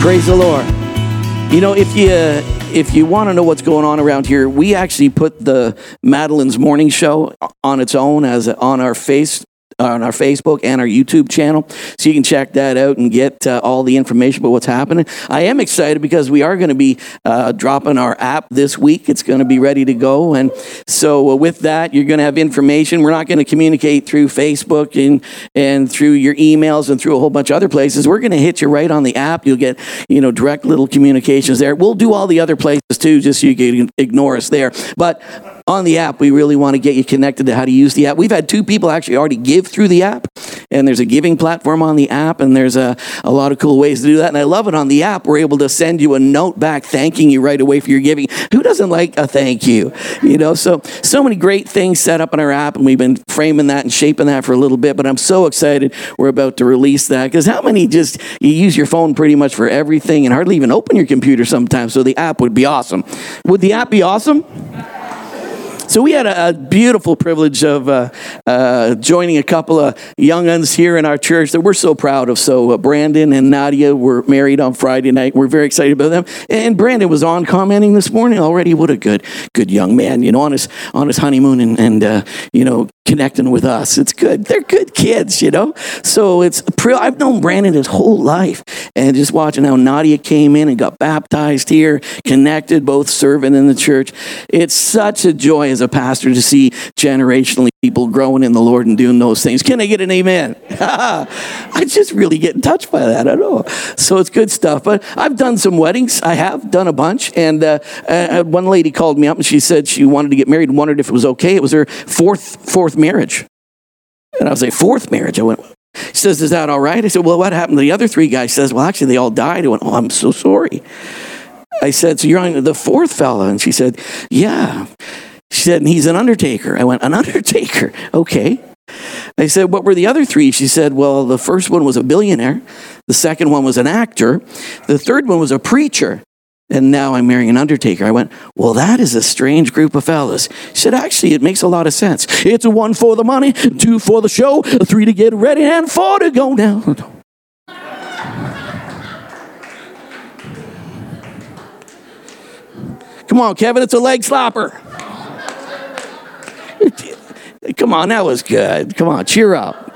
Praise the Lord. You know, if you want to know what's going on around here, we actually put the Madeline's Morning Show on its own as on our Facebook and our YouTube channel, so you can check that out and get all the information about what's happening. I am excited because we are going to be dropping our app this week. It's going to be ready to go, and so with that, you're going to have information. We're not going to communicate through Facebook and through your emails and through a whole bunch of other places. We're going to hit you right on the app. You'll get direct little communications there. We'll do all the other places too, just so you can ignore us there. But on the app, we really want to get you connected to how to use the app. We've had two people actually already give through the app, and there's a giving platform on the app, and there's a lot of cool ways to do that. And I love it on the app. We're able to send you a note back thanking you right away for your giving. Who doesn't like a thank you? So many great things set up in our app, and we've been framing that and shaping that for a little bit, but I'm so excited we're about to release that, because how many just, you use your phone pretty much for everything and hardly even open your computer sometimes, so the app would be awesome. Would the app be awesome? So we had a beautiful privilege of joining a couple of young uns here in our church that we're so proud of. So Brandon and Nadia were married on Friday night. We're very excited about them. And Brandon was on commenting this morning already. What a good young man, on his honeymoon and connecting with us. It's good. They're good kids, So I've known Brandon his whole life, and just watching how Nadia came in and got baptized here, connected, both serving in the church. It's such a joy as a pastor to see generationally people growing in the Lord and doing those things. Can I get an amen? I just really get touched by that. I know. So it's good stuff. But I've done some weddings. I have done a bunch. And one lady called me up and she said she wanted to get married and wondered if it was okay. It was her fourth marriage. And I was like, fourth marriage? I went, she says, is that all right? I said, well, what happened to the other three guys? She says, well, actually, they all died. I went, oh, I'm so sorry. I said, so you're on the fourth fella? And she said, yeah. She said, and he's an undertaker. I went, an undertaker? Okay. I said, what were the other three? She said, well, the first one was a billionaire. The second one was an actor. The third one was a preacher. And now I'm marrying an undertaker. I went, well, that is a strange group of fellas. She said, actually, it makes a lot of sense. It's a one for the money, two for the show, three to get ready, and four to go now. Come on, Kevin, it's a leg slapper. Come on, that was good. Come on, cheer up.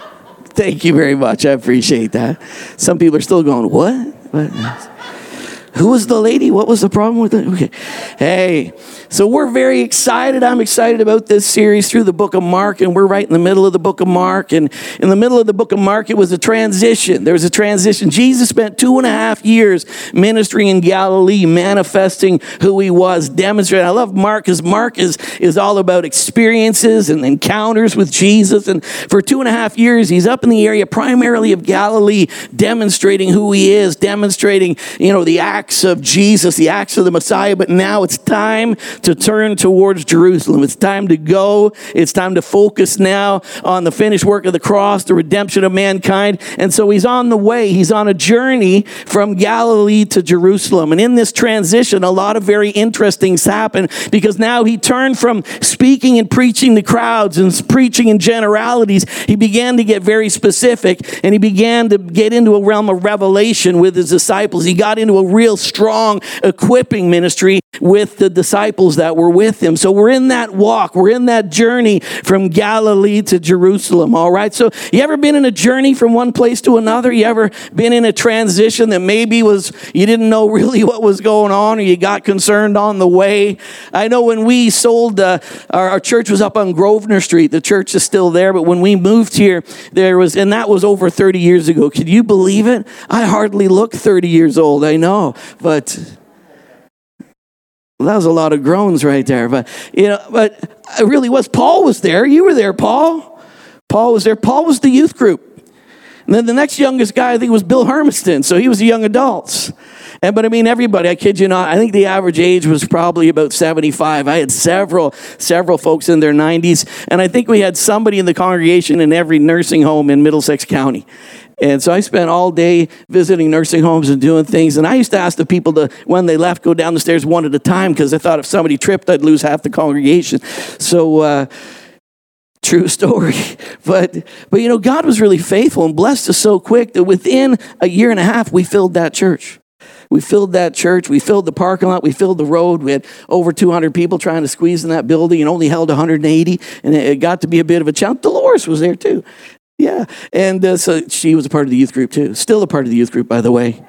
Thank you very much. I appreciate that. Some people are still going, what? Who was the lady? What was the problem with it? Okay. Hey, so we're very excited. I'm excited about this series through the book of Mark, and we're right in the middle of the book of Mark. And in the middle of the book of Mark, it was a transition. There was a transition. Jesus spent 2.5 years ministering in Galilee, manifesting who he was, demonstrating. I love Mark because Mark is all about experiences and encounters with Jesus. And for 2.5 years, he's up in the area primarily of Galilee, demonstrating who he is, demonstrating, the acts of Jesus, the acts of the Messiah. But now it's time to turn towards Jerusalem. It's time to go. It's time to focus now on the finished work of the cross, the redemption of mankind. And so he's on the way. He's on a journey from Galilee to Jerusalem. And in this transition, a lot of very interesting things happen, because now he turned from speaking and preaching to crowds and preaching in generalities. He began to get very specific, and he began to get into a realm of revelation with his disciples. He got into a real strong equipping ministry with the disciples that were with him. So we're in that walk. We're in that journey from Galilee to Jerusalem. All right. So you ever been in a journey from one place to another? You ever been in a transition that maybe you didn't know really what was going on, or you got concerned on the way? I know when we sold, our church was up on Grosvenor Street. The church is still there. But when we moved here, and that was over 30 years ago. Could you believe it? I hardly look 30 years old. I know. But that was a lot of groans right there. But it really was. Paul was there. You were there, Paul. Paul was there. Paul was the youth group. And then the next youngest guy, I think, was Bill Hermiston. So he was a young adult. But I mean, everybody, I kid you not, I think the average age was probably about 75. I had several folks in their 90s. And I think we had somebody in the congregation in every nursing home in Middlesex County. And so I spent all day visiting nursing homes and doing things. And I used to ask the people to, when they left, go down the stairs one at a time, because I thought if somebody tripped, I'd lose half the congregation. So, true story. But you know, God was really faithful and blessed us so quick that within a year and a half, we filled that church. We filled that church. We filled the parking lot. We filled the road. We had over 200 people trying to squeeze in that building and only held 180. And it got to be a bit of a challenge. Dolores was there too. Yeah. And so she was a part of the youth group too. Still a part of the youth group, by the way.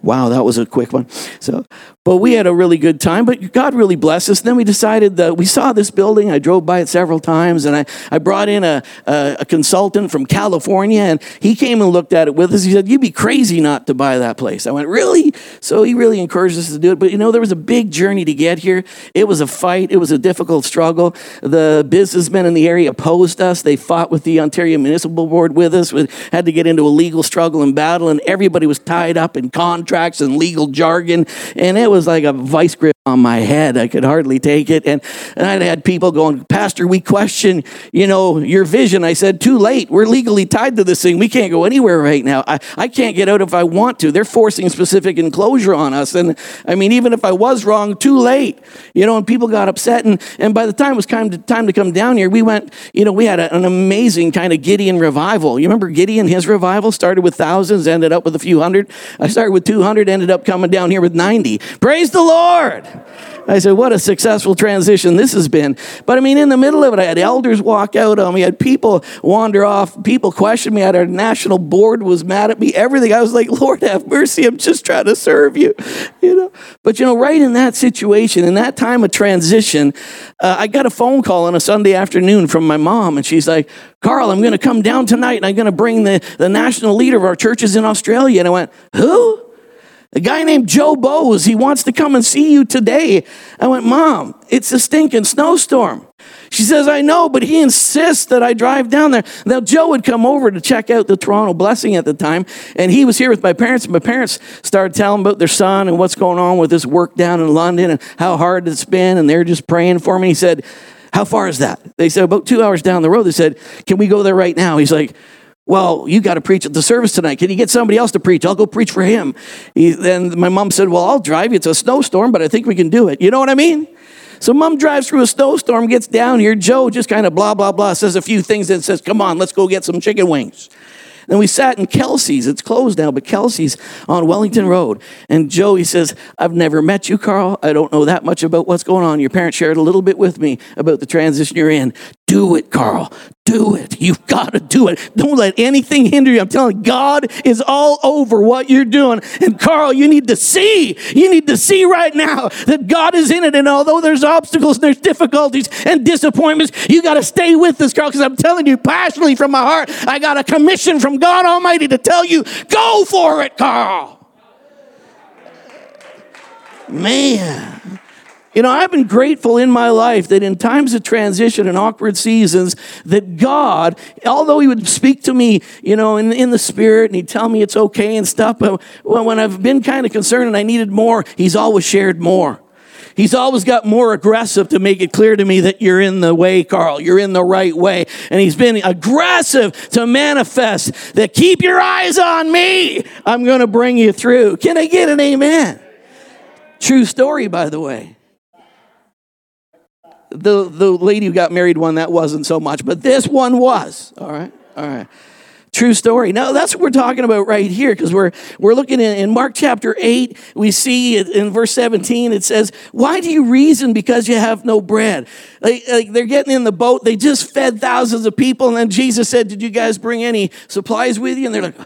Wow, that was a quick one. So, but we had a really good time, but God really blessed us. Then we decided that we saw this building. I drove by it several times, and I brought in a consultant from California, and he came and looked at it with us. He said, "You'd be crazy not to buy that place." I went, "Really?" So he really encouraged us to do it. But you know, there was a big journey to get here. It was a fight. It was a difficult struggle. The businessmen in the area opposed us. They fought with the Ontario Municipal Board with us. We had to get into a legal struggle and battle, and everybody was tied up in contracts and legal jargon, and it was like a vice grip on my head. I could hardly take it, and I had people going, "Pastor, we question, you know, your vision." I said, "Too late. We're legally tied to this thing. We can't go anywhere right now. I can't get out if I want to. They're forcing specific enclosure on us, and I mean, even if I was wrong, too late." You know, and people got upset, and by the time it was time to come down here, we went, you know, we had an amazing kind of Gideon revival. You remember Gideon? His revival started with thousands, ended up with a few hundred. I started with 200, ended up coming down here with 90. Praise the Lord! I said, what a successful transition this has been. But I mean, in the middle of it, I had elders walk out on me. I had people wander off. People questioned me. I had our national board was mad at me. Everything. I was like, Lord, have mercy. I'm just trying to serve you. You know. But you know, right in that situation, in that time of transition, I got a phone call on a Sunday afternoon from my mom. And she's like, Carl, I'm going to come down tonight. And I'm going to bring the national leader of our churches in Australia. And I went, who? A guy named Joe Bowes, he wants to come and see you today. I went, Mom, it's a stinking snowstorm. She says, I know, but he insists that I drive down there. Now, Joe would come over to check out the Toronto Blessing at the time, and he was here with my parents, and my parents started telling about their son and what's going on with his work down in London and how hard it's been, and they're just praying for him. And he said, how far is that? They said, about 2 hours down the road. They said, can we go there right now? He's like, well, you got to preach at the service tonight. Can you get somebody else to preach? I'll go preach for him. Then my mom said, well, I'll drive you. It's a snowstorm, but I think we can do it. You know what I mean? So mom drives through a snowstorm, gets down here. Joe just kind of blah, blah, blah, says a few things and says, come on, let's go get some chicken wings. Then we sat in Kelsey's. It's closed now, but Kelsey's on Wellington Road. And Joe, he says, I've never met you, Carl. I don't know that much about what's going on. Your parents shared a little bit with me about the transition you're in. Do it, Carl. Do it. You've got to do it. Don't let anything hinder you. I'm telling you, God is all over what you're doing. And Carl, you need to see. You need to see right now that God is in it. And although there's obstacles and there's difficulties and disappointments, you got to stay with us, Carl, because I'm telling you passionately from my heart, I got a commission from God Almighty to tell you, go for it, Carl. Man. You know, I've been grateful in my life that in times of transition and awkward seasons that God, although he would speak to me, you know, in the spirit and he'd tell me it's okay and stuff, but when I've been kind of concerned and I needed more, he's always shared more. He's always got more aggressive to make it clear to me that you're in the way, Carl. You're in the right way. And he's been aggressive to manifest that keep your eyes on me. I'm going to bring you through. Can I get an amen? True story, by the way. The lady who got married one, that wasn't so much, but this one was. All right. True story. Now, that's what we're talking about right here, because we're looking in Mark chapter 8. We see in verse 17, it says, why do you reason because you have no bread? Like they're getting in the boat. They just fed thousands of people. And then Jesus said, did you guys bring any supplies with you? And they're like,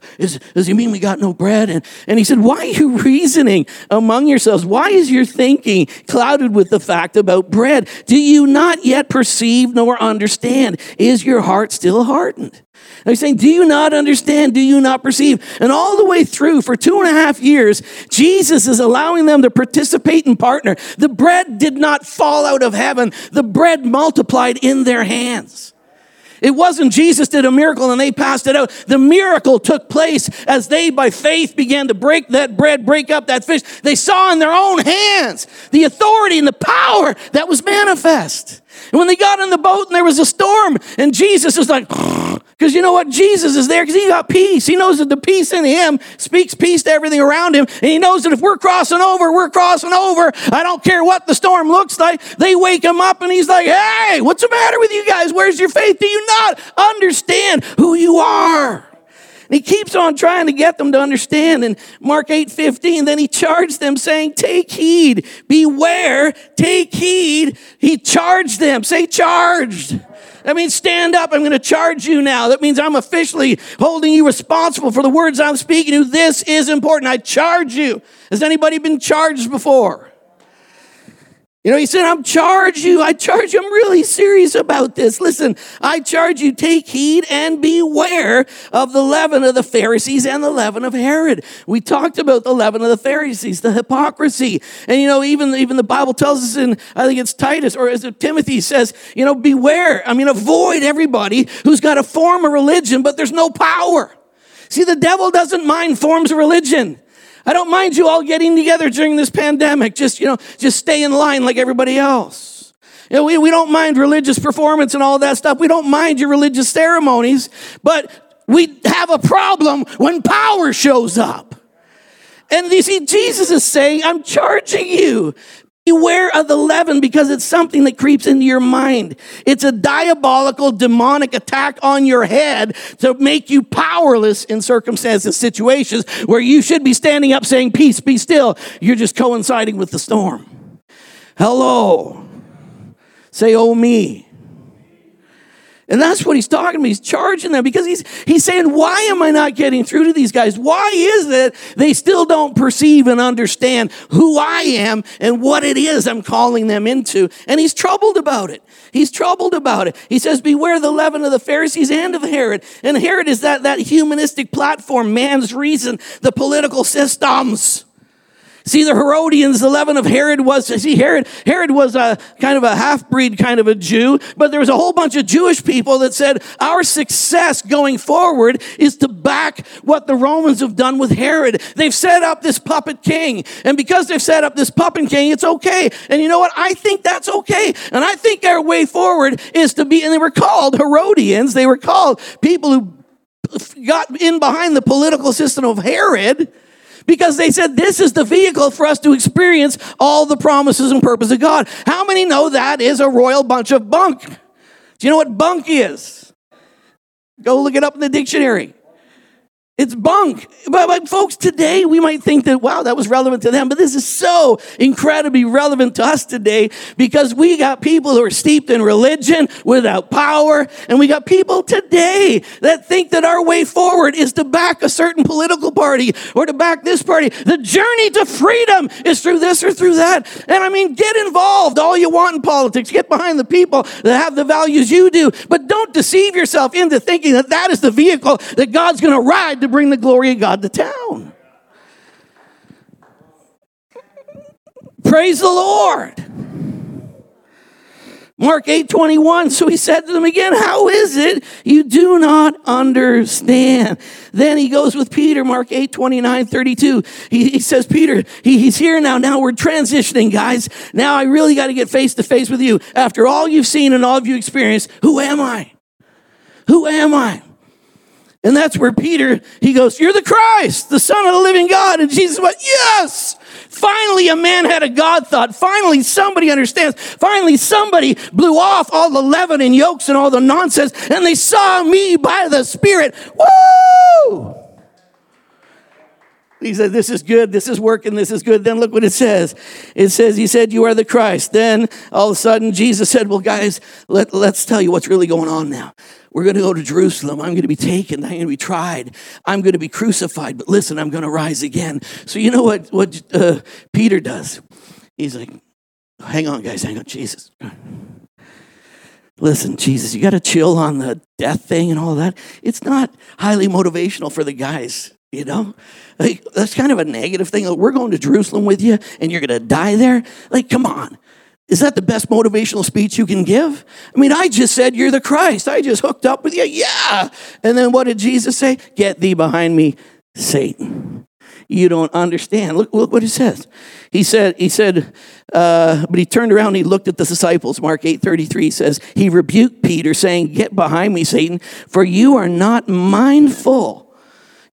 does he mean we got no bread? And he said, why are you reasoning among yourselves? Why is your thinking clouded with the fact about bread? Do you not yet perceive nor understand? Is your heart still hardened? And he's saying, do you not understand? Do you not perceive? And all the way through, for 2.5 years, Jesus is allowing them to participate and partner. The bread did not fall out of heaven. The bread multiplied in their hands. It wasn't Jesus did a miracle and they passed it out. The miracle took place as they, by faith, began to break that bread, break up that fish. They saw in their own hands the authority and the power that was manifest. And when they got in the boat and there was a storm, and Jesus is like, because you know what? Jesus is there because he got peace. He knows that the peace in him speaks peace to everything around him. And he knows that if we're crossing over, we're crossing over. I don't care what the storm looks like. They wake him up and he's like, hey, what's the matter with you guys? Where's your faith? Do you not understand who you are? And he keeps on trying to get them to understand. In Mark 8:15, then he charged them saying, take heed, beware, take heed. He charged them. Say charged. That means stand up. I'm going to charge you now. That means I'm officially holding you responsible for the words I'm speaking to. This is important. I charge you. Has anybody been charged before? You know, he said, I'm charge you. I charge you. I'm really serious about this. Listen, I charge you, take heed and beware of the leaven of the Pharisees and the leaven of Herod. We talked about the leaven of the Pharisees, the hypocrisy. And, you know, even the Bible tells us in, I think it's Titus, or as Timothy says, you know, beware. I mean, avoid everybody who's got a form of religion, but there's no power. See, the devil doesn't mind forms of religion. I don't mind you all getting together during this pandemic. Just stay in line like everybody else. You know, we don't mind religious performance and all that stuff. We don't mind your religious ceremonies, but we have a problem when power shows up. And you see, Jesus is saying, I'm charging you. Beware of the leaven, because it's something that creeps into your mind. It's a diabolical, demonic attack on your head to make you powerless in circumstances, situations where you should be standing up saying, peace, be still. You're just coinciding with the storm. Hello. Say, oh me. And that's what he's talking about. He's charging them because he's saying, why am I not getting through to these guys? Why is it they still don't perceive and understand who I am and what it is I'm calling them into? And he's troubled about it. He's troubled about it. He says, beware the leaven of the Pharisees and of Herod. And Herod is that humanistic platform, man's reason, the political systems. See, the Herodians, the leaven of Herod was, Herod was a kind of a half-breed kind of a Jew, but there was a whole bunch of Jewish people that said, our success going forward is to back what the Romans have done with Herod. They've set up this puppet king, and because they've set up this puppet king, it's okay. And you know what? I think that's okay, and I think our way forward is to be, and they were called Herodians. They were called people who got in behind the political system of Herod, because they said, this is the vehicle for us to experience all the promises and purpose of God. How many know that is a royal bunch of bunk? Do you know what bunk is? Go look it up in the dictionary. It's bunk. But folks, today we might think that, wow, that was relevant to them. But this is so incredibly relevant to us today, because we got people who are steeped in religion without power. And we got people today that think that our way forward is to back a certain political party or to back this party. The journey to freedom is through this or through that. And I mean, get involved all you want in politics. Get behind the people that have the values you do. But don't deceive yourself into thinking that that is the vehicle that God's going to ride to bring the glory of God to town. Praise the Lord. Mark 8:21. So he said to them again, how is it you do not understand? Then he goes with Peter, Mark 8:29-32. He says, Peter, he's here now. Now we're transitioning, guys. Now I really got to get face to face with you. After all you've seen and all of you experienced, who am I? Who am I? And that's where Peter, he goes, you're the Christ, the Son of the living God. And Jesus went, yes! Finally, a man had a God thought. Finally, somebody understands. Finally, somebody blew off all the leaven and yokes and all the nonsense, and they saw me by the Spirit. Woo! He said, this is good. This is working. This is good. Then look what it says. It says, he said, you are the Christ. Then all of a sudden, Jesus said, well, guys, let's tell you what's really going on now. We're going to go to Jerusalem. I'm going to be taken. I'm going to be tried. I'm going to be crucified. But listen, I'm going to rise again. So you know what Peter does? He's like, hang on, guys. Hang on, Jesus. Listen, Jesus, you got to chill on the death thing and all that. It's not highly motivational for the guys. You know, like, that's kind of a negative thing. Like, we're going to Jerusalem with you and you're going to die there. Like, come on. Is that the best motivational speech you can give? I mean, I just said, you're the Christ. I just hooked up with you. Yeah. And then what did Jesus say? Get thee behind me, Satan. You don't understand. Look what he says. He said, but he turned around and he looked at the disciples. Mark 8:33 says, he rebuked Peter saying, get behind me, Satan, for you are not mindful.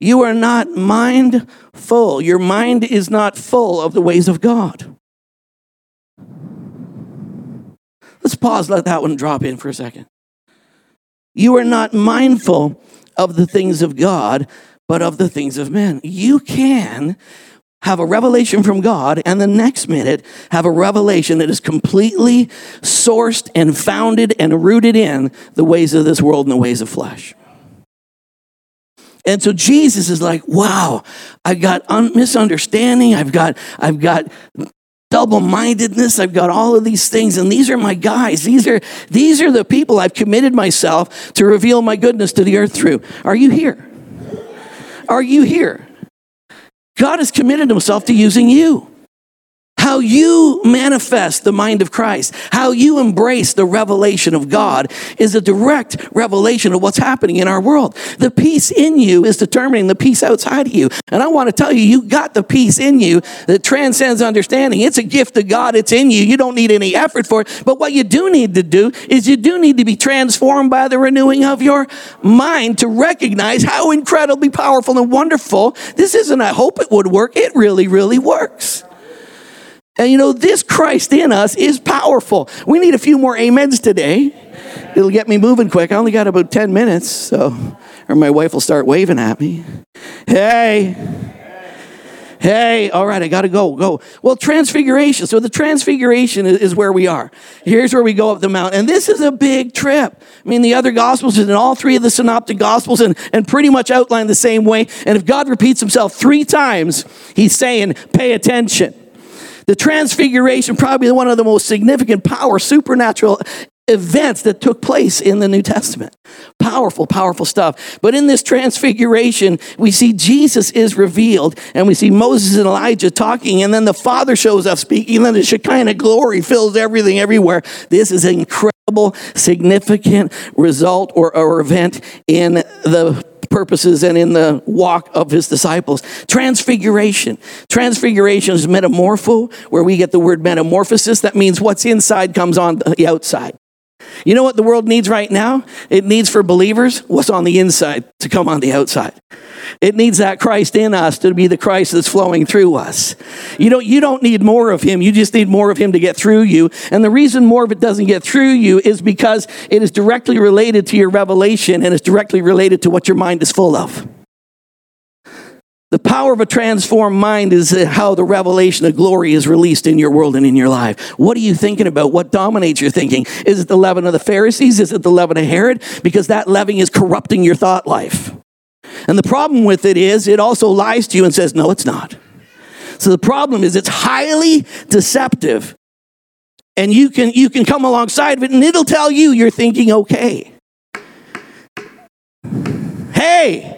You are not mindful. Your mind is not full of the ways of God. Let's pause, let that one drop in for a second. You are not mindful of the things of God, but of the things of men. You can have a revelation from God and the next minute have a revelation that is completely sourced and founded and rooted in the ways of this world and the ways of flesh. And so Jesus is like, wow, I've got misunderstanding. I've got double-mindedness. I've got all of these things, and these are my guys. These are the people I've committed myself to reveal my goodness to the earth through. Are you here? Are you here? God has committed himself to using you. How you manifest the mind of Christ, how you embrace the revelation of God is a direct revelation of what's happening in our world. The peace in you is determining the peace outside of you. And I want to tell you, you got the peace in you that transcends understanding. It's a gift of God. It's in you. You don't need any effort for it. But what you do need to do is you do need to be transformed by the renewing of your mind to recognize how incredibly powerful and wonderful this is. And I hope it would work. It really, really works. And you know, this Christ in us is powerful. We need a few more amens today. It'll get me moving quick. I only got about 10 minutes, or my wife will start waving at me. Hey, all right, I got to go. Well, transfiguration. So the transfiguration is where we are. Here's where we go up the mountain. And this is a big trip. I mean, the other gospels and all three of the synoptic gospels and pretty much outline the same way. And if God repeats himself three times, he's saying, pay attention. The transfiguration, probably one of the most significant supernatural events that took place in the New Testament. Powerful, powerful stuff. But in this transfiguration, we see Jesus is revealed, and we see Moses and Elijah talking, and then the Father shows up speaking, and then the Shekinah glory fills everything everywhere. This is an incredible, significant result or event in the purposes and in the walk of his disciples. Transfiguration is metamorpho, where we get the word metamorphosis. That means what's inside comes on the outside. You know what the world needs right now? It needs, for believers, what's on the inside to come on the outside. It needs that Christ in us to be the Christ that's flowing through us. You don't need more of him. You just need more of him to get through you. And the reason more of it doesn't get through you is because it is directly related to your revelation, and it's directly related to what your mind is full of. The power of a transformed mind is how the revelation of glory is released in your world and in your life. What are you thinking about? What dominates your thinking? Is it the leaven of the Pharisees? Is it the leaven of Herod? Because that leaven is corrupting your thought life. And the problem with it is it also lies to you and says, no, it's not. So the problem is it's highly deceptive. And you can come alongside of it and it'll tell you you're thinking okay. Hey!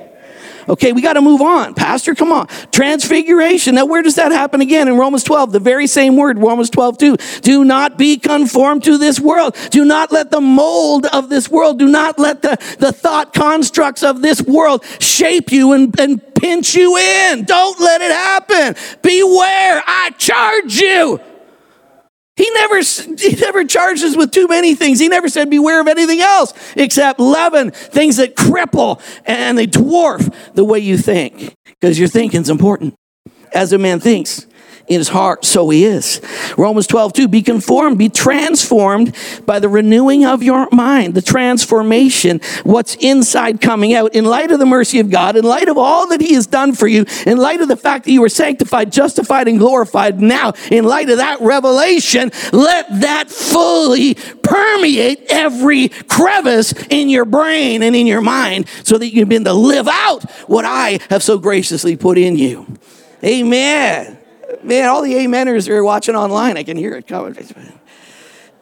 Okay, we got to move on. Pastor, come on. Transfiguration. Now, where does that happen again? In Romans 12, the very same word, Romans 12:2. Do not be conformed to this world. Do not let the mold of this world, do not let the thought constructs of this world shape you and pinch you in. Don't let it happen. Beware, I charge you. He never charged us with too many things. He never said beware of anything else except leaven, things that cripple and they dwarf the way you think. Because your thinking's important. As a man thinks in his heart, so he is. Romans 12:2, be transformed by the renewing of your mind, the transformation, what's inside coming out. In light of the mercy of God, in light of all that he has done for you, in light of the fact that you were sanctified, justified, and glorified now, in light of that revelation, let that fully permeate every crevice in your brain and in your mind so that you can begin to live out what I have so graciously put in you. Amen. Man, all the ameners are watching online. I can hear it coming.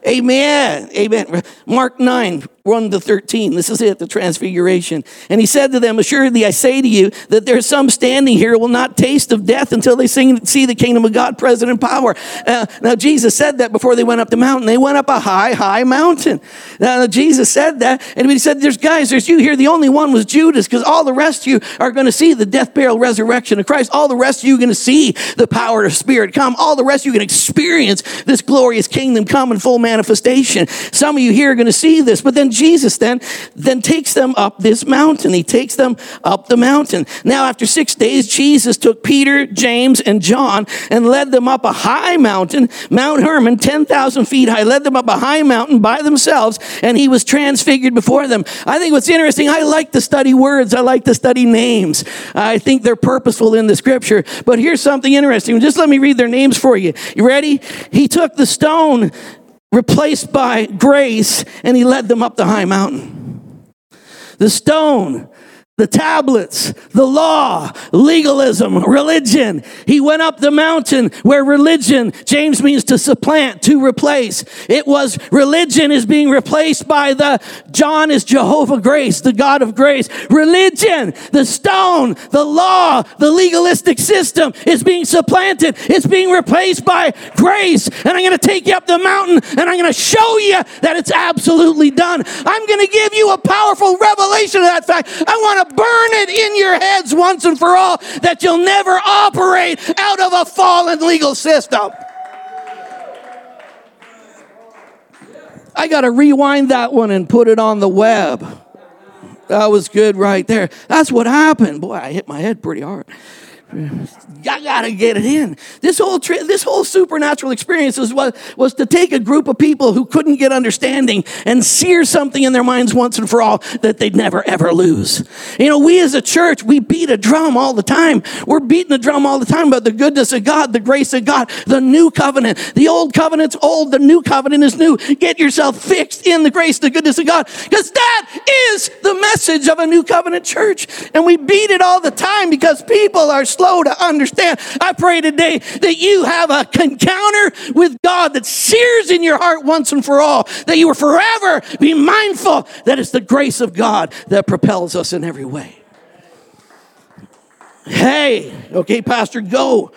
Amen. Mark 9, 1 to 13. This is it, the transfiguration. And he said to them, assuredly, I say to you that there are some standing here will not taste of death until they see the kingdom of God present in power. Now, Jesus said that before they went up the mountain. They went up a high, high mountain. Now, Jesus said that, and he said, there's you here. The only one was Judas, because all the rest of you are going to see the death, burial, resurrection of Christ. All the rest of you are going to see the power of Spirit come. All the rest of you can experience this glorious kingdom come in full manifestation. Some of you here are going to see this. But then Jesus then takes them up this mountain. He takes them up the mountain. Now, after 6 days, Jesus took Peter, James, and John and led them up a high mountain, Mount Hermon, 10,000 feet high, led them up a high mountain by themselves, and he was transfigured before them. I think what's interesting, I like to study words. I like to study names. I think they're purposeful in the scripture. But here's something interesting. Just let me read their names for you. You ready? He took the stone replaced by grace, and he led them up the high mountain. The stone, the tablets, the law, legalism, religion. He went up the mountain where religion, James means to supplant, to replace. It was religion is being replaced by the, John is Jehovah grace, the God of grace. Religion, the stone, the law, the legalistic system is being supplanted. It's being replaced by grace. And I'm going to take you up the mountain and I'm going to show you that it's absolutely done. I'm going to give you a powerful revelation of that fact. I want to burn it in your heads once and for all that you'll never operate out of a fallen legal system. I got to rewind that one and put it on the web. That was good right there. That's what happened. Boy, I hit my head pretty hard. I gotta get it in. This whole supernatural experience was to take a group of people who couldn't get understanding and sear something in their minds once and for all that they'd never ever lose. You know, we as a church, we beat a drum all the time. We're beating a drum all the time about the goodness of God, the grace of God, the new covenant. The old covenant's old, the new covenant is new. Get yourself fixed in the grace, the goodness of God, because that is the message of a new covenant church. And we beat it all the time because people are slow to understand. I pray today that you have an encounter with God that sears in your heart once and for all, that you will forever be mindful that it's the grace of God that propels us in every way. Hey, okay, Pastor, go,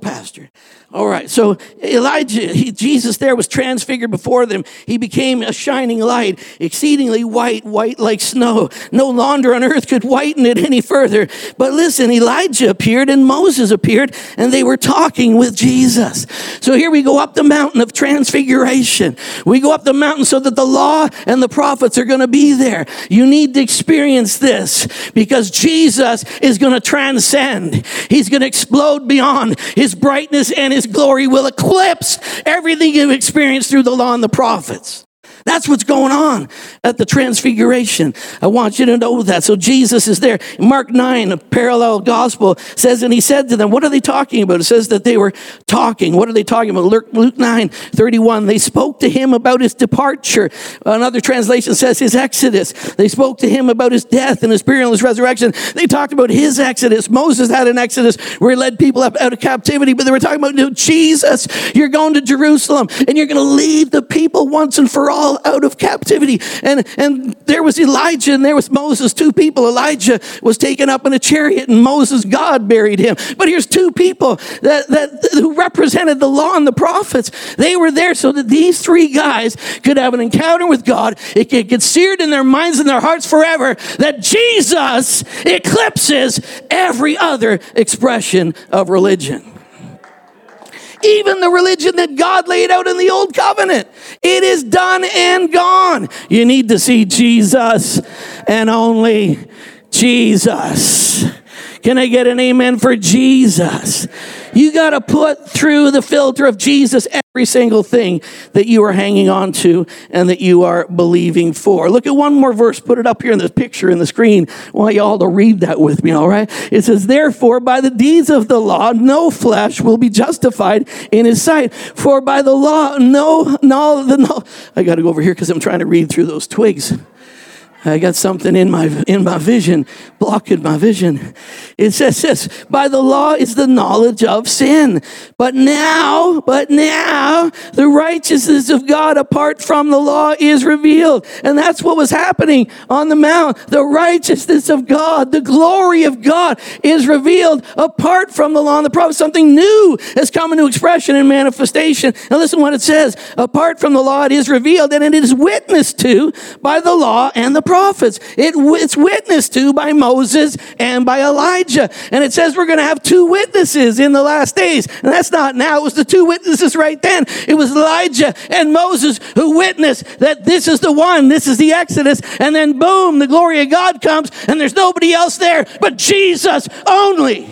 Pastor. All right, so Elijah, Jesus there was transfigured before them. He became a shining light, exceedingly white like snow. No launder on earth could whiten it any further. But listen, Elijah appeared and Moses appeared, and they were talking with Jesus. So here we go up the mountain of transfiguration. We go up the mountain so that the law and the prophets are going to be there. You need to experience this because Jesus is going to transcend. He's going to explode beyond. His brightness and his glory will eclipse everything you've experienced through the law and the prophets. That's what's going on at the transfiguration. I want you to know that. So Jesus is there. Mark 9, a parallel gospel, says, and he said to them, what are they talking about? It says that they were talking. What are they talking about? Luke 9, 31, they spoke to him about his departure. Another translation says his exodus. They spoke to him about his death and his burial and his resurrection. They talked about his exodus. Moses had an exodus where he led people up out of captivity, but they were talking about, no, Jesus, you're going to Jerusalem, and you're going to lead the people once and for all out of captivity. And there was Elijah and there was Moses, two people. Elijah was taken up in a chariot and Moses, God buried him. But here's two people that who represented the law and the prophets. They were there so that these three guys could have an encounter with God. It gets seared in their minds and their hearts forever that Jesus eclipses every other expression of religion. Even the religion that God laid out in the old covenant. It is done and gone. You need to see Jesus and only Jesus. Can I get an amen for Jesus? You got to put through the filter of Jesus every single thing that you are hanging on to and that you are believing for. Look at one more verse. Put it up here in this picture in the screen. I want you all to read that with me, all right? It says, therefore, by the deeds of the law, no flesh will be justified in his sight. For by the law, no. I got to go over here because I'm trying to read through those twigs. I got something in my vision, blocking my vision. It says this, by the law is the knowledge of sin. But now, the righteousness of God apart from the law is revealed. And that's what was happening on the mount. The righteousness of God, the glory of God is revealed apart from the law and the prophets. Something new has come into expression and manifestation. Now listen what it says. Apart from the law, it is revealed, and it is witnessed to by the law and the prophets. It's witnessed to by Moses and by Elijah. And it says we're going to have two witnesses in the last days. And that's not now. It was the two witnesses right then. It was Elijah and Moses who witnessed that this is the one. This is the Exodus. And then boom, the glory of God comes and there's nobody else there but Jesus only.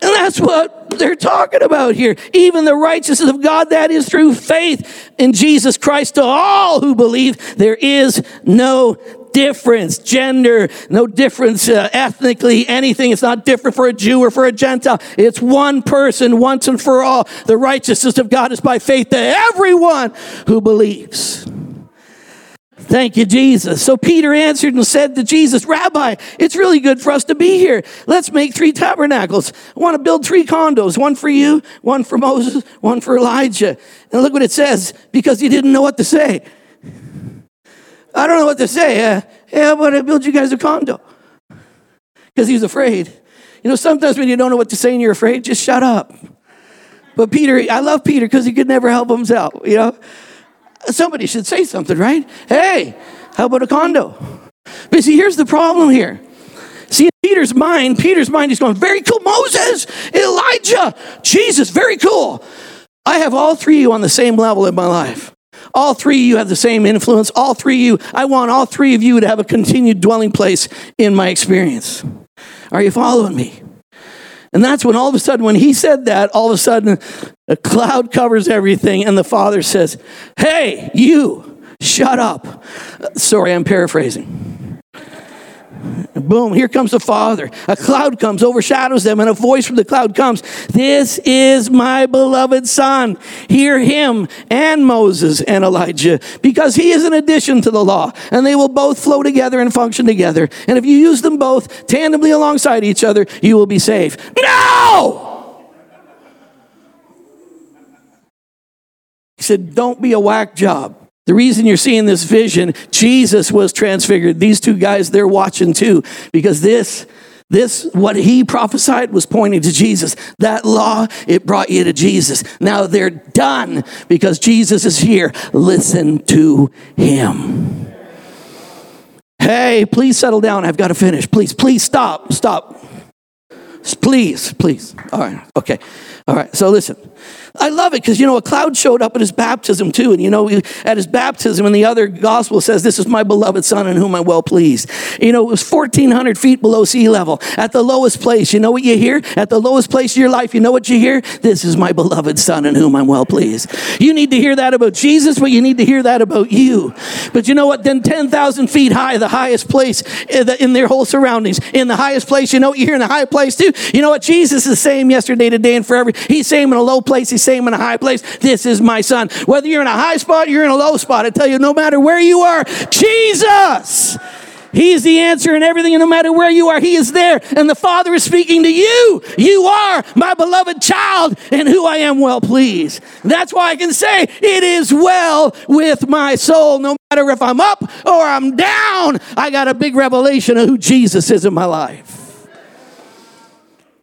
And that's what they're talking about here. Even the righteousness of God, that is through faith in Jesus Christ to all who believe. There is no difference, gender, no difference ethnically, anything. It's not different for a Jew or for a Gentile. It's one person once and for all. The righteousness of God is by faith to everyone who believes. Thank you, Jesus. So Peter answered and said to Jesus, Rabbi, it's really good for us to be here. Let's make three tabernacles. I want to build three condos, one for you, one for Moses, one for Elijah. And look what it says, because he didn't know what to say. I don't know what to say. Hey, I want to build you guys a condo. Because he was afraid. You know, sometimes when you don't know what to say and you're afraid, just shut up. But Peter, I love Peter because he could never help himself, you know. Somebody should say something, right? Hey, how about a condo? But see, here's the problem here. See, in Peter's mind, he's going, very cool, Moses, Elijah, Jesus, very cool. I have all three of you on the same level in my life. All three of you have the same influence. All three of you, I want all three of you to have a continued dwelling place in my experience. Are you following me? And that's when all of a sudden, when he said that, all of a sudden, a cloud covers everything, and the Father says, hey, you, shut up. Sorry, I'm paraphrasing. Boom, here comes the Father. A cloud comes, overshadows them, and a voice from the cloud comes. This is my beloved Son. Hear him and Moses and Elijah, because he is an addition to the law, and they will both flow together and function together. And if you use them both tandemly alongside each other, you will be safe. No! He said, don't be a whack job. The reason you're seeing this vision, Jesus was transfigured. These two guys, they're watching too, because this, what he prophesied was pointing to Jesus. That law, it brought you to Jesus. Now they're done because Jesus is here. Listen to him. Hey, please settle down. I've got to finish. Please stop. Please. All right. Okay. All right. So listen, I love it because, you know, a cloud showed up at his baptism too. And, you know, at his baptism, and the other gospel says, this is my beloved Son in whom I'm well pleased. You know, it was 1,400 feet below sea level at the lowest place. You know what you hear? At the lowest place of your life, you know what you hear? This is my beloved Son in whom I'm well pleased. You need to hear that about Jesus, but you need to hear that about you. But you know what? Then 10,000 feet high, the highest place in their whole surroundings, in the highest place, you know what you hear in the high place too? You know what? Jesus is the same yesterday, today, and forever. He's same in a low place. He's same in a high place. This is my Son. Whether you're in a high spot, you're in a low spot. I tell you, no matter where you are, Jesus, he is the answer in everything. And no matter where you are, he is there. And the Father is speaking to you. You are my beloved child in who I am well pleased. That's why I can say it is well with my soul. No matter if I'm up or I'm down, I got a big revelation of who Jesus is in my life.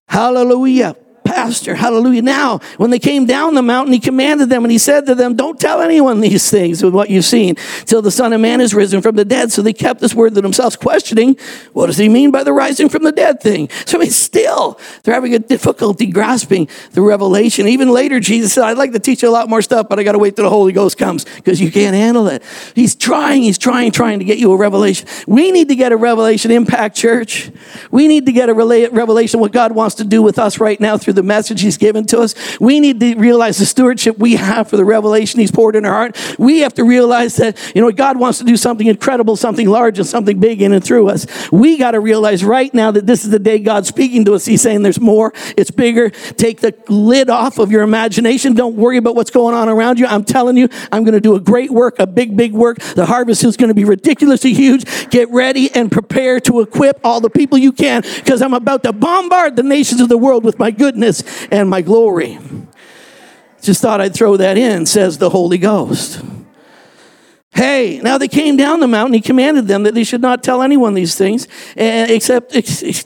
Hallelujah. Pastor, hallelujah. Now, when they came down the mountain, he commanded them and he said to them, don't tell anyone these things with what you've seen till the Son of Man is risen from the dead. So they kept this word to themselves, questioning, what does he mean by the rising from the dead thing? So I mean, still, they're having a difficulty grasping the revelation. Even later, Jesus said, I'd like to teach you a lot more stuff, but I got to wait till the Holy Ghost comes because you can't handle it. He's trying to get you a revelation. We need to get a revelation, Impact Church. We need to get a revelation of what God wants to do with us right now through the message he's given to us. We need to realize the stewardship we have for the revelation he's poured in our heart. We have to realize that, you know, God wants to do something incredible, something large, and something big in and through us. We got to realize right now that this is the day God's speaking to us. He's saying there's more. It's bigger. Take the lid off of your imagination. Don't worry about what's going on around you. I'm telling you, I'm going to do a great work, a big, big work. The harvest is going to be ridiculously huge. Get ready and prepare to equip all the people you can, because I'm about to bombard the nations of the world with my goodness and my glory. Just thought I'd throw that in, says the Holy Ghost. Hey, now they came down the mountain. He commanded them that they should not tell anyone these things, except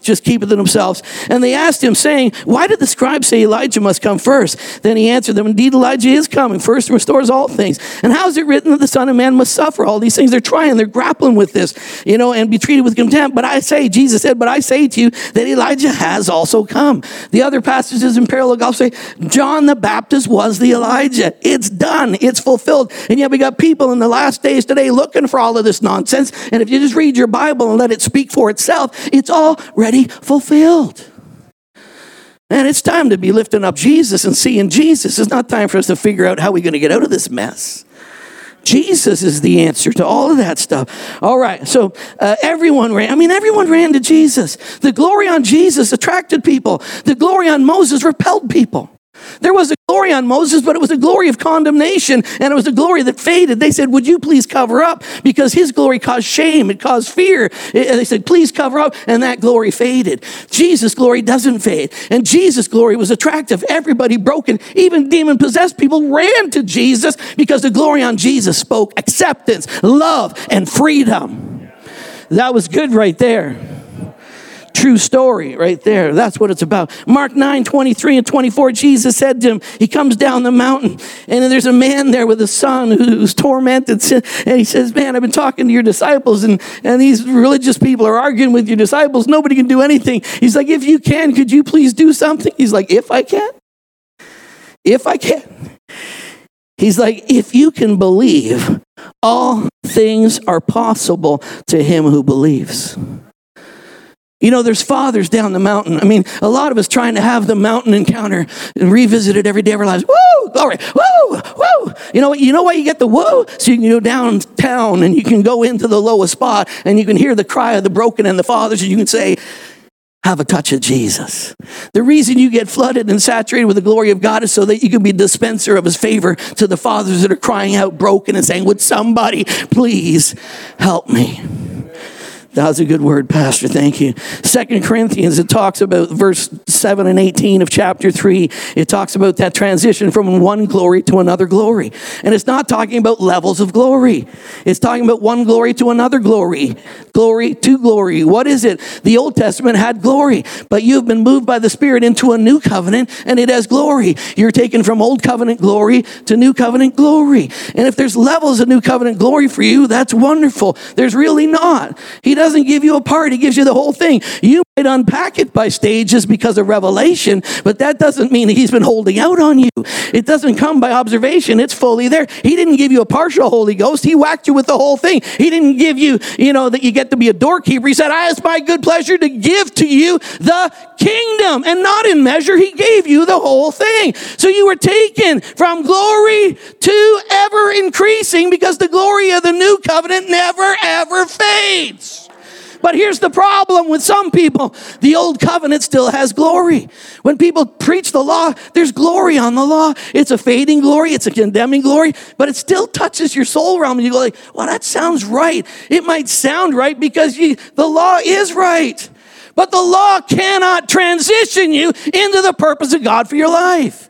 just keep it to themselves. And they asked him, saying, why did the scribes say Elijah must come first? Then he answered them, indeed, Elijah is coming first and restores all things. And how is it written that the Son of Man must suffer all these things? They're trying, they're grappling with this, you know, and be treated with contempt. But I say, Jesus said, but I say to you that Elijah has also come. The other passages in parallel gospel say, John the Baptist was the Elijah. It's done. It's fulfilled. And yet we got people in the last days today looking for all of this nonsense, and if you just read your Bible and let it speak for itself, it's already fulfilled. And it's time to be lifting up Jesus and seeing Jesus. It's not time for us to figure out how we're going to get out of this mess. Jesus is the answer to all of that stuff. All right, so everyone ran to Jesus. The glory on Jesus attracted people. The glory on Moses repelled people. There was a glory on Moses, but it was a glory of condemnation, and it was a glory that faded. They said, would you please cover up? Because his glory caused shame, it caused fear. They said, please cover up, and that glory faded. Jesus' glory doesn't fade, and Jesus' glory was attractive. Everybody broken, even demon-possessed people ran to Jesus because the glory on Jesus spoke acceptance, love, and freedom. That was good right there. True story right there. That's what it's about. Mark 9:23-24, Jesus said to him, he comes down the mountain, and there's a man there with a son who's tormented. And he says, man, I've been talking to your disciples, and these religious people are arguing with your disciples. Nobody can do anything. He's like, if you can, could you please do something? He's like, if I can. He's like, if you can believe, all things are possible to him who believes. You know, there's fathers down the mountain. I mean, a lot of us trying to have the mountain encounter and revisit it every day of our lives. Woo! Glory! Woo! Woo! You know why you get the woo? So you can go downtown and you can go into the lowest spot and you can hear the cry of the broken and the fathers, and you can say, have a touch of Jesus. The reason you get flooded and saturated with the glory of God is so that you can be a dispenser of his favor to the fathers that are crying out broken and saying, would somebody please help me? That was a good word, Pastor. Thank you. 2 Corinthians, it talks about verse 7 and 18 of chapter 3. It talks about that transition from one glory to another glory. And it's not talking about levels of glory. It's talking about one glory to another glory. Glory to glory. What is it? The Old Testament had glory, but you've been moved by the Spirit into a new covenant, and it has glory. You're taken from old covenant glory to new covenant glory. And if there's levels of new covenant glory for you, that's wonderful. There's really not. He doesn't give you a part, he gives you the whole thing. You might unpack it by stages because of revelation, but that doesn't mean that he's been holding out on you. It doesn't come by observation, it's fully there. He didn't give you a partial Holy Ghost, he whacked you with the whole thing. He didn't give you, that you get to be a doorkeeper. He said, it's my good pleasure to give to you the kingdom, and not in measure. He gave you the whole thing. So you were taken from glory to ever increasing, because the glory of the new covenant never ever fades. But here's the problem with some people. The old covenant still has glory. When people preach the law, there's glory on the law. It's a fading glory. It's a condemning glory. But it still touches your soul realm. And you go like, well, that sounds right. It might sound right because the law is right. But the law cannot transition you into the purpose of God for your life.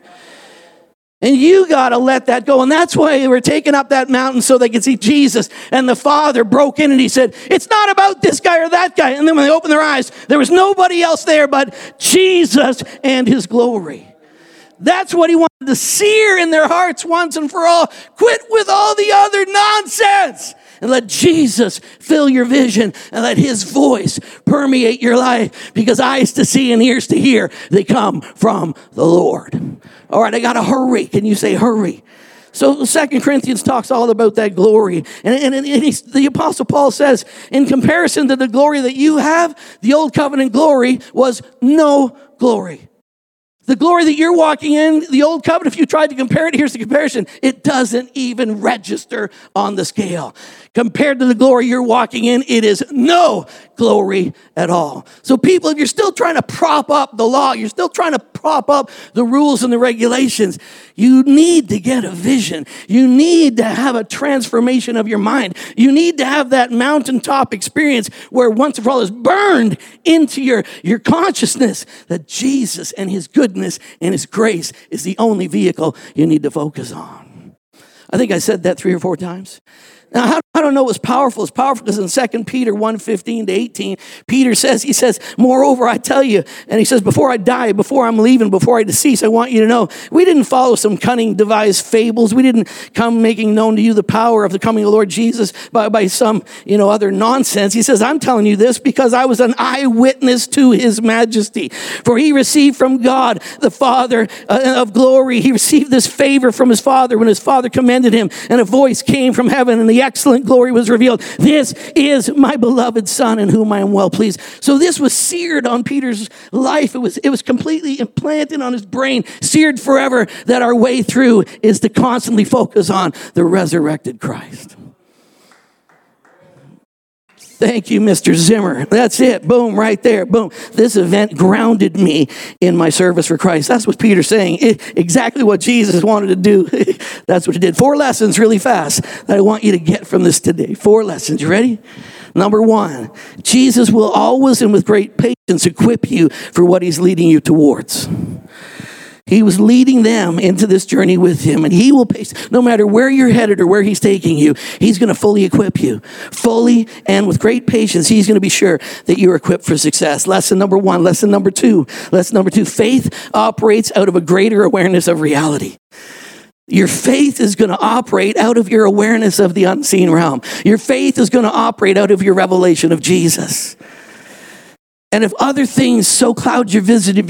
And you got to let that go. And that's why they were taking up that mountain, so they could see Jesus. And the Father broke in and he said, it's not about this guy or that guy. And then when they opened their eyes, there was nobody else there but Jesus and his glory. That's what he wanted to sear in their hearts once and for all. Quit with all the other nonsense and let Jesus fill your vision and let his voice permeate your life, because eyes to see and ears to hear, they come from the Lord. All right, I got to hurry. Can you say hurry? So 2 Corinthians talks all about that glory. And the Apostle Paul says, in comparison to the glory that you have, the old covenant glory was no glory. The glory that you're walking in, the old covenant, if you tried to compare it, here's the comparison. It doesn't even register on the scale. Compared to the glory you're walking in, it is no glory at all. So people, if you're still trying to prop up the law, you're still trying to prop up the rules and the regulations, you need to get a vision. You need to have a transformation of your mind. You need to have that mountaintop experience where once and for all is burned into your consciousness that Jesus and his good and his grace is the only vehicle you need to focus on. I think I said that 3 or 4 times. Now, I don't know what's powerful. It's powerful because in 2 Peter 1:15-18, Peter says, he says, moreover, I tell you, and he says, before I die, before I'm leaving, before I decease, I want you to know, we didn't follow some cunning devised fables. We didn't come making known to you the power of the coming of the Lord Jesus by some, other nonsense. He says, I'm telling you this because I was an eyewitness to his majesty. For he received from God, the Father of glory. He received this favor from his Father when his Father commended him, and a voice came from heaven, and the excellent glory was revealed. This is my beloved son in whom I am well pleased. So this was seared on Peter's life. It was completely implanted on his brain, seared forever, that our way through is to constantly focus on the resurrected Christ. Thank you, Mr. Zimmer. That's it. Boom, right there. Boom. This event grounded me in my service for Christ. That's what Peter's saying. Exactly what Jesus wanted to do. That's what he did. 4 lessons really fast that I want you to get from this today. 4 lessons. You ready? Number 1, Jesus will always and with great patience equip you for what he's leading you towards. He was leading them into this journey with him, and he will pace, no matter where you're headed or where he's taking you, he's going to fully equip you. Fully and with great patience, he's going to be sure that you're equipped for success. Lesson number 1. Lesson number 2. Lesson number 2. Faith operates out of a greater awareness of reality. Your faith is going to operate out of your awareness of the unseen realm. Your faith is going to operate out of your revelation of Jesus. And if other things so cloud your vision, if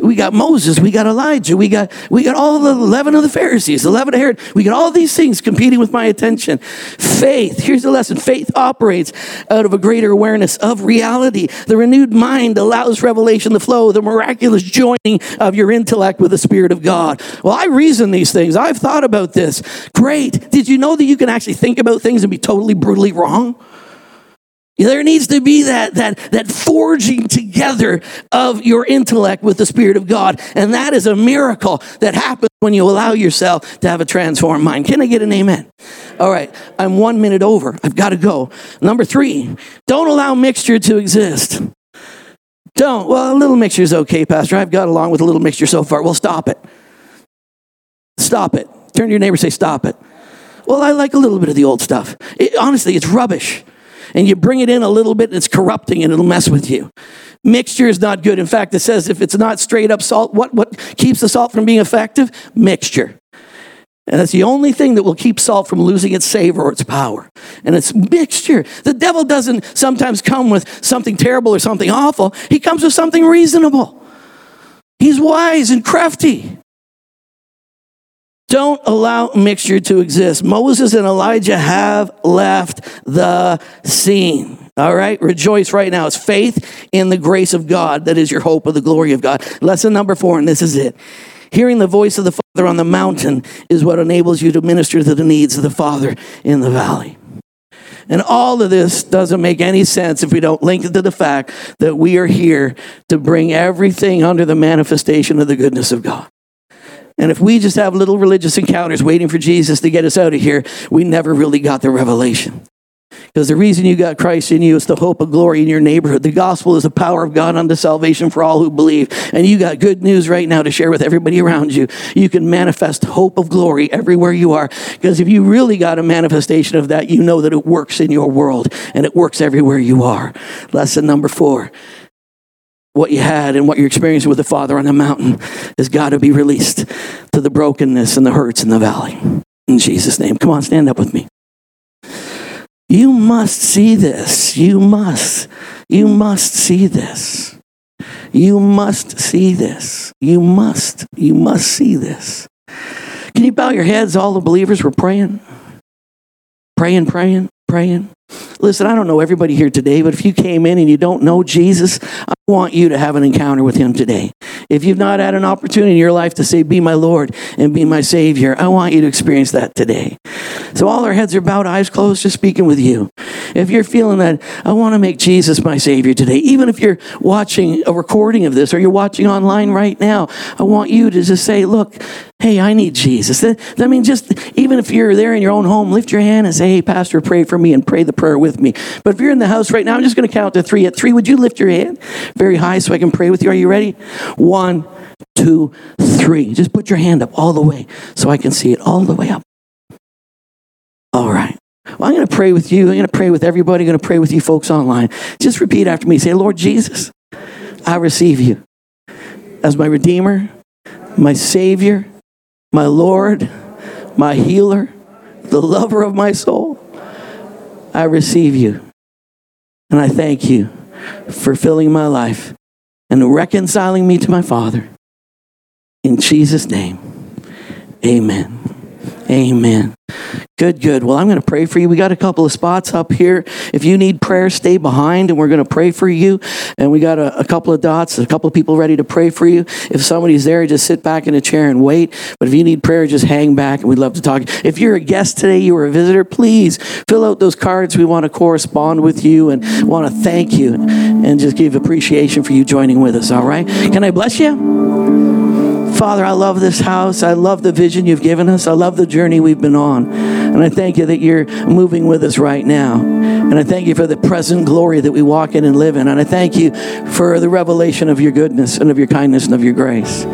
we got Moses, we got Elijah, we got all the 11 of the Pharisees, 11 of Herod, we got all these things competing with my attention. Faith, here's the lesson, faith operates out of a greater awareness of reality. The renewed mind allows revelation to flow, the miraculous joining of your intellect with the Spirit of God. Well, I reason these things. I've thought about this. Great. Did you know that you can actually think about things and be totally, brutally wrong? There needs to be that forging together of your intellect with the Spirit of God. And that is a miracle that happens when you allow yourself to have a transformed mind. Can I get an amen? All right, I'm 1 minute over. I've got to go. Number 3, don't allow mixture to exist. Don't. Well, a little mixture is okay, Pastor. I've got along with a little mixture so far. Well, stop it. Stop it. Turn to your neighbor and say, stop it. Well, I like a little bit of the old stuff. Honestly, it's rubbish. And you bring it in a little bit, it's corrupting and it'll mess with you. Mixture is not good. In fact, it says if it's not straight up salt, what keeps the salt from being effective? Mixture. And that's the only thing that will keep salt from losing its savor or its power. And it's mixture. The devil doesn't sometimes come with something terrible or something awful. He comes with something reasonable. He's wise and crafty. Don't allow mixture to exist. Moses and Elijah have left the scene. All right? Rejoice right now. It's faith in the grace of God that is your hope of the glory of God. Lesson number 4, and this is it. Hearing the voice of the Father on the mountain is what enables you to minister to the needs of the Father in the valley. And all of this doesn't make any sense if we don't link it to the fact that we are here to bring everything under the manifestation of the goodness of God. And if we just have little religious encounters waiting for Jesus to get us out of here, we never really got the revelation. Because the reason you got Christ in you is the hope of glory in your neighborhood. The gospel is the power of God unto salvation for all who believe. And you got good news right now to share with everybody around you. You can manifest hope of glory everywhere you are. Because if you really got a manifestation of that, you know that it works in your world. And it works everywhere you are. Lesson number 4. What you had and what you're experiencing with the Father on the mountain has got to be released to the brokenness and the hurts in the valley. In Jesus' name. Come on, stand up with me. You must see this. You must see this. You must see this. You must see this. Can you bow your heads? All the believers were praying. Praying. Listen, I don't know everybody here today, but if you came in and you don't know Jesus, I want you to have an encounter with him today. If you've not had an opportunity in your life to say, be my Lord and be my Savior, I want you to experience that today. So all our heads are bowed, eyes closed, just speaking with you. If you're feeling that, I want to make Jesus my Savior today, even if you're watching a recording of this or you're watching online right now, I want you to just say, look, hey, I need Jesus. I mean, just even if you're there in your own home, lift your hand and say, hey, Pastor, pray for me, and pray the prayer with me. But if you're in the house right now, I'm just going to count to three. At three, would you lift your hand very high so I can pray with you? Are you ready? 1, 2, 3. Just put your hand up all the way so I can see it all the way up. All right. Well, I'm going to pray with you. I'm going to pray with everybody. I'm going to pray with you folks online. Just repeat after me. Say, Lord Jesus, I receive you as my Redeemer, my Savior, my Lord, my healer, the lover of my soul. I receive you. And I thank you for filling my life and reconciling me to my Father. In Jesus' name, amen. Amen. Good. Well, I'm going to pray for you. We got a couple of spots up here. If you need prayer, stay behind and we're going to pray for you. And we got a couple of dots, a couple of people ready to pray for you. If somebody's there, just sit back in a chair and wait. But if you need prayer, just hang back and we'd love to talk. If you're a guest today, you were a visitor, please fill out those cards. We want to correspond with you and want to thank you and just give appreciation for you joining with us. All right. Can I bless you? Father, I love this house. I love the vision you've given us. I love the journey we've been on. And I thank you that you're moving with us right now. And I thank you for the present glory that we walk in and live in. And I thank you for the revelation of your goodness and of your kindness and of your grace.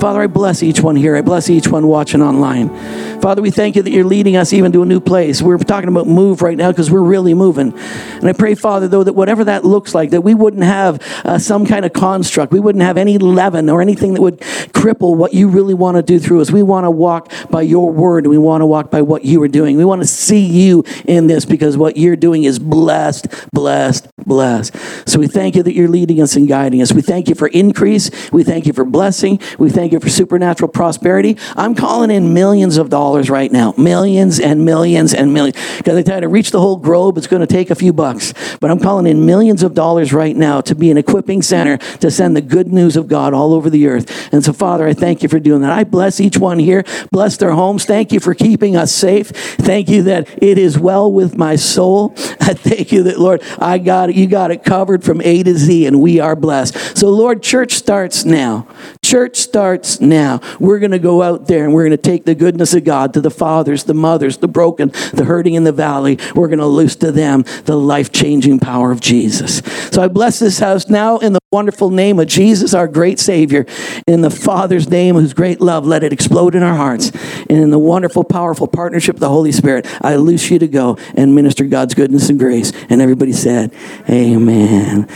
Father, I bless each one here. I bless each one watching online. Father, we thank you that you're leading us even to a new place. We're talking about move right now because we're really moving. And I pray, Father, though, that whatever that looks like, that we wouldn't have some kind of construct. We wouldn't have any leaven or anything that would cripple what you really want to do through us. We want to walk by your word, and we want to walk by what you are doing. We want to see you in this because what you're doing is blessed. So we thank you that you're leading us and guiding us. We thank you for increase. We thank you for blessing. We thank you for supernatural prosperity. I'm calling in millions of dollars right now. Millions and millions and millions. Because I tell you, to reach the whole globe, it's going to take a few bucks. But I'm calling in millions of dollars right now to be an equipping center to send the good news of God all over the earth. And so, Father, I thank you for doing that. I bless each one here. Bless their homes. Thank you for keeping us safe. Thank you that it is well with my soul. I thank you that, Lord, I got it. You got it covered from A to Z, and we are blessed. So, Lord, church starts now. Church starts now. We're going to go out there, and we're going to take the goodness of God to the fathers, the mothers, the broken, the hurting in the valley. We're going to loose to them the life-changing power of Jesus. So I bless this house now in the wonderful name of Jesus, our great Savior. In the Father's name, whose great love, let it explode in our hearts. And in the wonderful, powerful partnership of the Holy Spirit, I loose you to go and minister God's goodness and grace. And everybody said, amen.